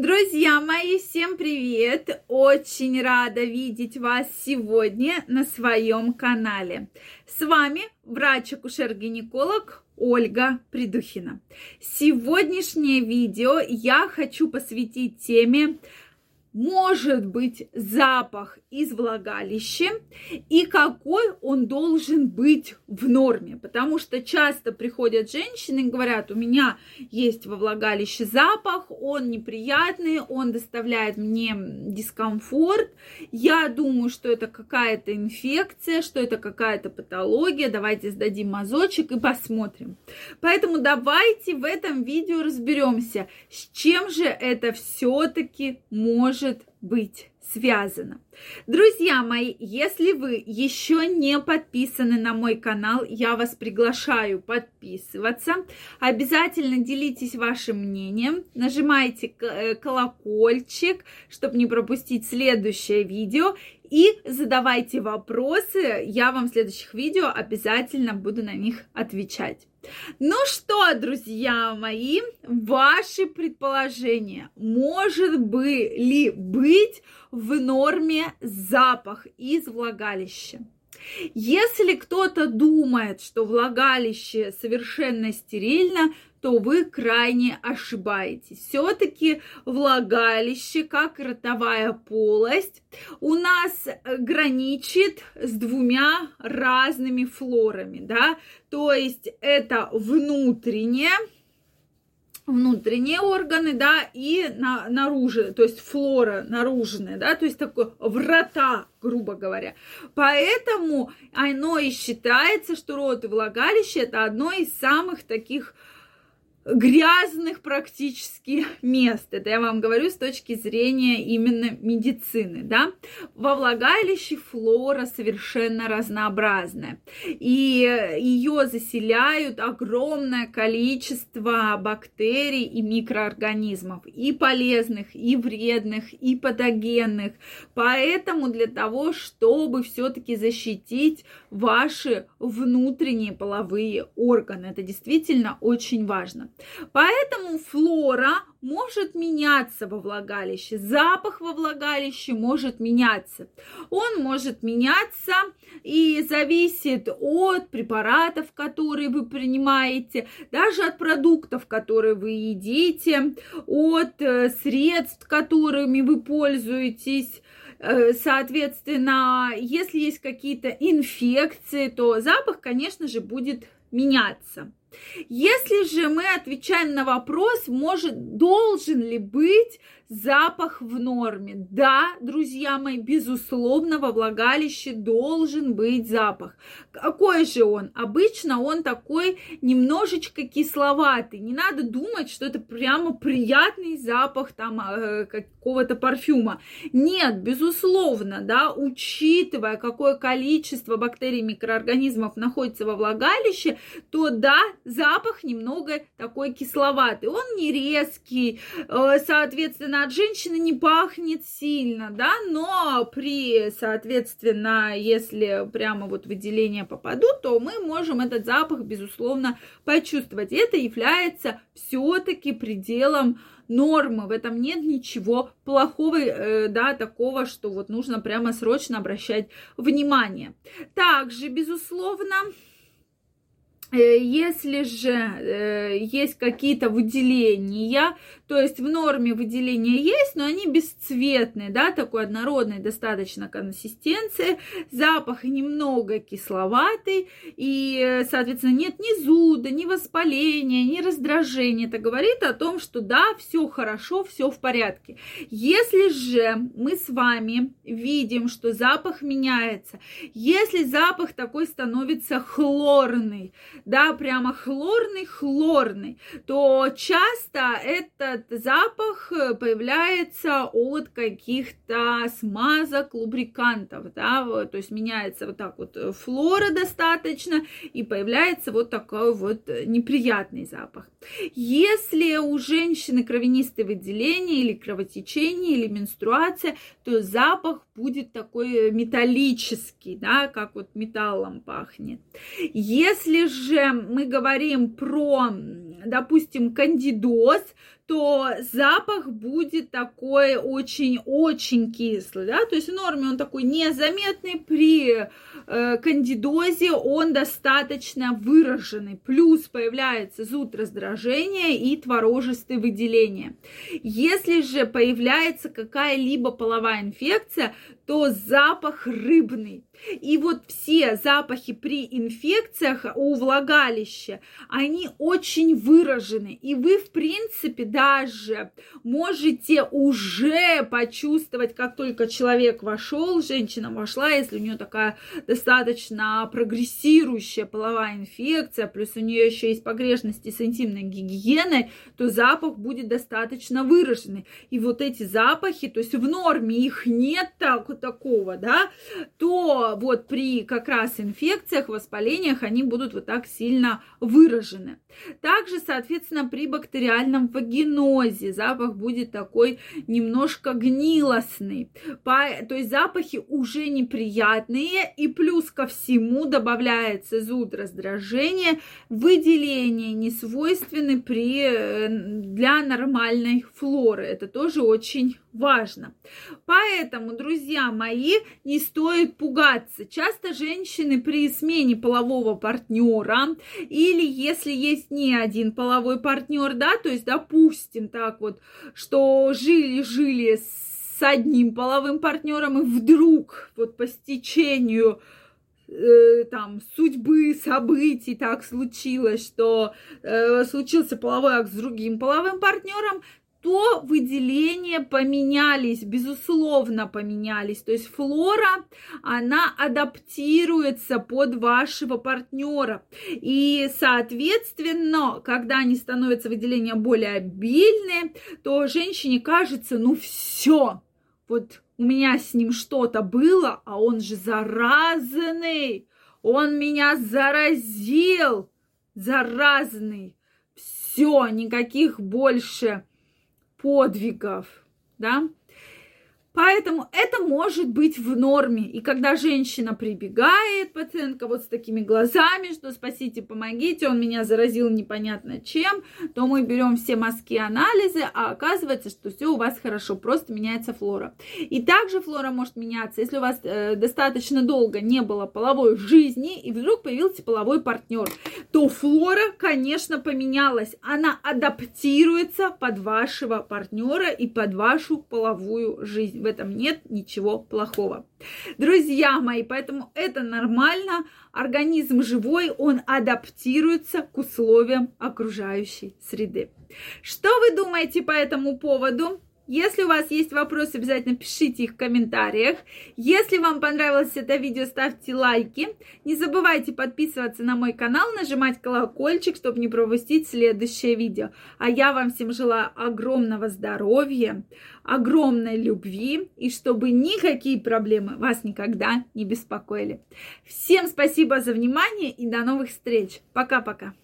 Друзья мои, всем привет! Очень рада видеть вас сегодня на своем канале. С вами врач-акушер-гинеколог Ольга Придухина. Сегодняшнее видео я хочу посвятить теме «Может быть запах из влагалища и какой он должен быть в норме?» Потому что часто приходят женщины и говорят: у меня есть во влагалище запах, он неприятный, он доставляет мне дискомфорт, я думаю, что это какая-то инфекция, что это какая-то патология, давайте сдадим мазочек и посмотрим. Поэтому давайте в этом видео разберемся, с чем же это все-таки может быть связано. Друзья мои, если вы еще не подписаны на мой канал, я вас приглашаю подписываться. Обязательно делитесь вашим мнением, нажимайте колокольчик, чтобы не пропустить следующее видео, и задавайте вопросы, я вам в следующих видео обязательно буду на них отвечать. Ну что, друзья мои, ваши предположения, может ли быть в норме запах из влагалища? Если кто-то думает, что влагалище совершенно стерильно, то вы крайне ошибаетесь. Все-таки влагалище, как ротовая полость, у нас граничит с двумя разными флорами, да? То есть это внутренние органы, да, и наружу, то есть флора наружная, да, то есть такой врата, грубо говоря. Поэтому оно и считается, что рот и влагалище – это одно из самых таких грязных практически мест. Это я вам говорю с точки зрения именно медицины, да. Во влагалище флора совершенно разнообразная. И ее заселяют огромное количество бактерий и микроорганизмов. И полезных, и вредных, и патогенных. Поэтому для того, чтобы все-таки защитить ваши внутренние половые органы, это действительно очень важно. Поэтому флора может меняться во влагалище, запах во влагалище может меняться. Он может меняться и зависит от препаратов, которые вы принимаете, даже от продуктов, которые вы едите, от средств, которыми вы пользуетесь. Соответственно, если есть какие-то инфекции, то запах, конечно же, будет меняться. Если же мы отвечаем на вопрос, должен ли быть запах в норме? Да, друзья мои, безусловно, во влагалище должен быть запах. Какой же он? Обычно он такой немножечко кисловатый. Не надо думать, что это прямо приятный запах там какого-то парфюма. Нет, безусловно, да, учитывая, какое количество бактерий и микроорганизмов находится во влагалище, то да, запах немного такой кисловатый. Он не резкий, соответственно, от женщины не пахнет сильно, да, но соответственно, если прямо вот выделения попадут, то мы можем этот запах, безусловно, почувствовать. Это является все-таки пределом нормы, в этом нет ничего плохого, да, такого, что вот нужно прямо срочно обращать внимание. Также, безусловно, если же есть какие-то выделения, то есть в норме выделения есть, но они бесцветные, да, такой однородной достаточно консистенции, запах немного кисловатый, и, соответственно, нет ни зуда, ни воспаления, ни раздражения. Это говорит о том, что да, все хорошо, все в порядке. Если же мы с вами видим, что запах меняется, если запах такой становится хлорный, да, прямо хлорный, то часто этот запах появляется от каких-то смазок, лубрикантов, да, то есть меняется вот так вот флора достаточно, и появляется вот такой вот неприятный запах. Если у женщины кровянистые выделения или кровотечение, или менструация, то запах будет такой металлический, да, как вот металлом пахнет. Если же мы говорим про, допустим, кандидоз, то запах будет такой очень-очень кислый, да, то есть в норме он такой незаметный, при кандидозе он достаточно выраженный, плюс появляется зуд, раздражение и творожистые выделения. Если же появляется какая-либо половая инфекция, то запах рыбный. И вот все запахи при инфекциях у влагалища, они очень выражены. И вы, в принципе, даже можете уже почувствовать, как только человек вошел, женщина вошла, если у нее такая достаточно прогрессирующая половая инфекция, плюс у нее еще есть погрешности с интимной гигиеной, то запах будет достаточно выраженный. И вот эти запахи, то есть в норме их нет такого, да, то вот при как раз инфекциях, воспалениях они будут вот так сильно выражены. Также, соответственно, при бактериальном вагинозе запах будет такой немножко гнилостный. То есть запахи уже неприятные, и плюс ко всему добавляется зуд, раздражение, выделения не свойственны для нормальной флоры. Это тоже очень важно. Поэтому, друзья мои, не стоит пугаться. Часто женщины при смене полового партнера или если есть не один половой партнер, да, то есть, допустим, так вот, что жили-жили с одним половым партнером и вдруг вот по стечению там судьбы, событий так случилось, что случился половой акт с другим половым партнером, то выделения поменялись, безусловно, поменялись. То есть флора, она адаптируется под вашего партнера. И, соответственно, когда они становятся выделения более обильные, то женщине кажется, ну все, вот у меня с ним что-то было, а он же заразный, он меня заразил, заразный. Все, никаких больше подвигов, да, поэтому это может быть в норме, и когда женщина прибегает, пациентка вот с такими глазами, что спасите, помогите, он меня заразил непонятно чем, то мы берем все мазки, анализы, а оказывается, что все у вас хорошо, просто меняется флора. И также флора может меняться, если у вас достаточно долго не было половой жизни, и вдруг появился половой партнер, то флора, конечно, поменялась, она адаптируется под вашего партнера и под вашу половую жизнь. В этом нет ничего плохого. Друзья мои, поэтому это нормально. Организм живой, он адаптируется к условиям окружающей среды. Что вы думаете по этому поводу? Если у вас есть вопросы, обязательно пишите их в комментариях. Если вам понравилось это видео, ставьте лайки. Не забывайте подписываться на мой канал, нажимать колокольчик, чтобы не пропустить следующее видео. А я вам всем желаю огромного здоровья, огромной любви и чтобы никакие проблемы вас никогда не беспокоили. Всем спасибо за внимание и до новых встреч. Пока-пока.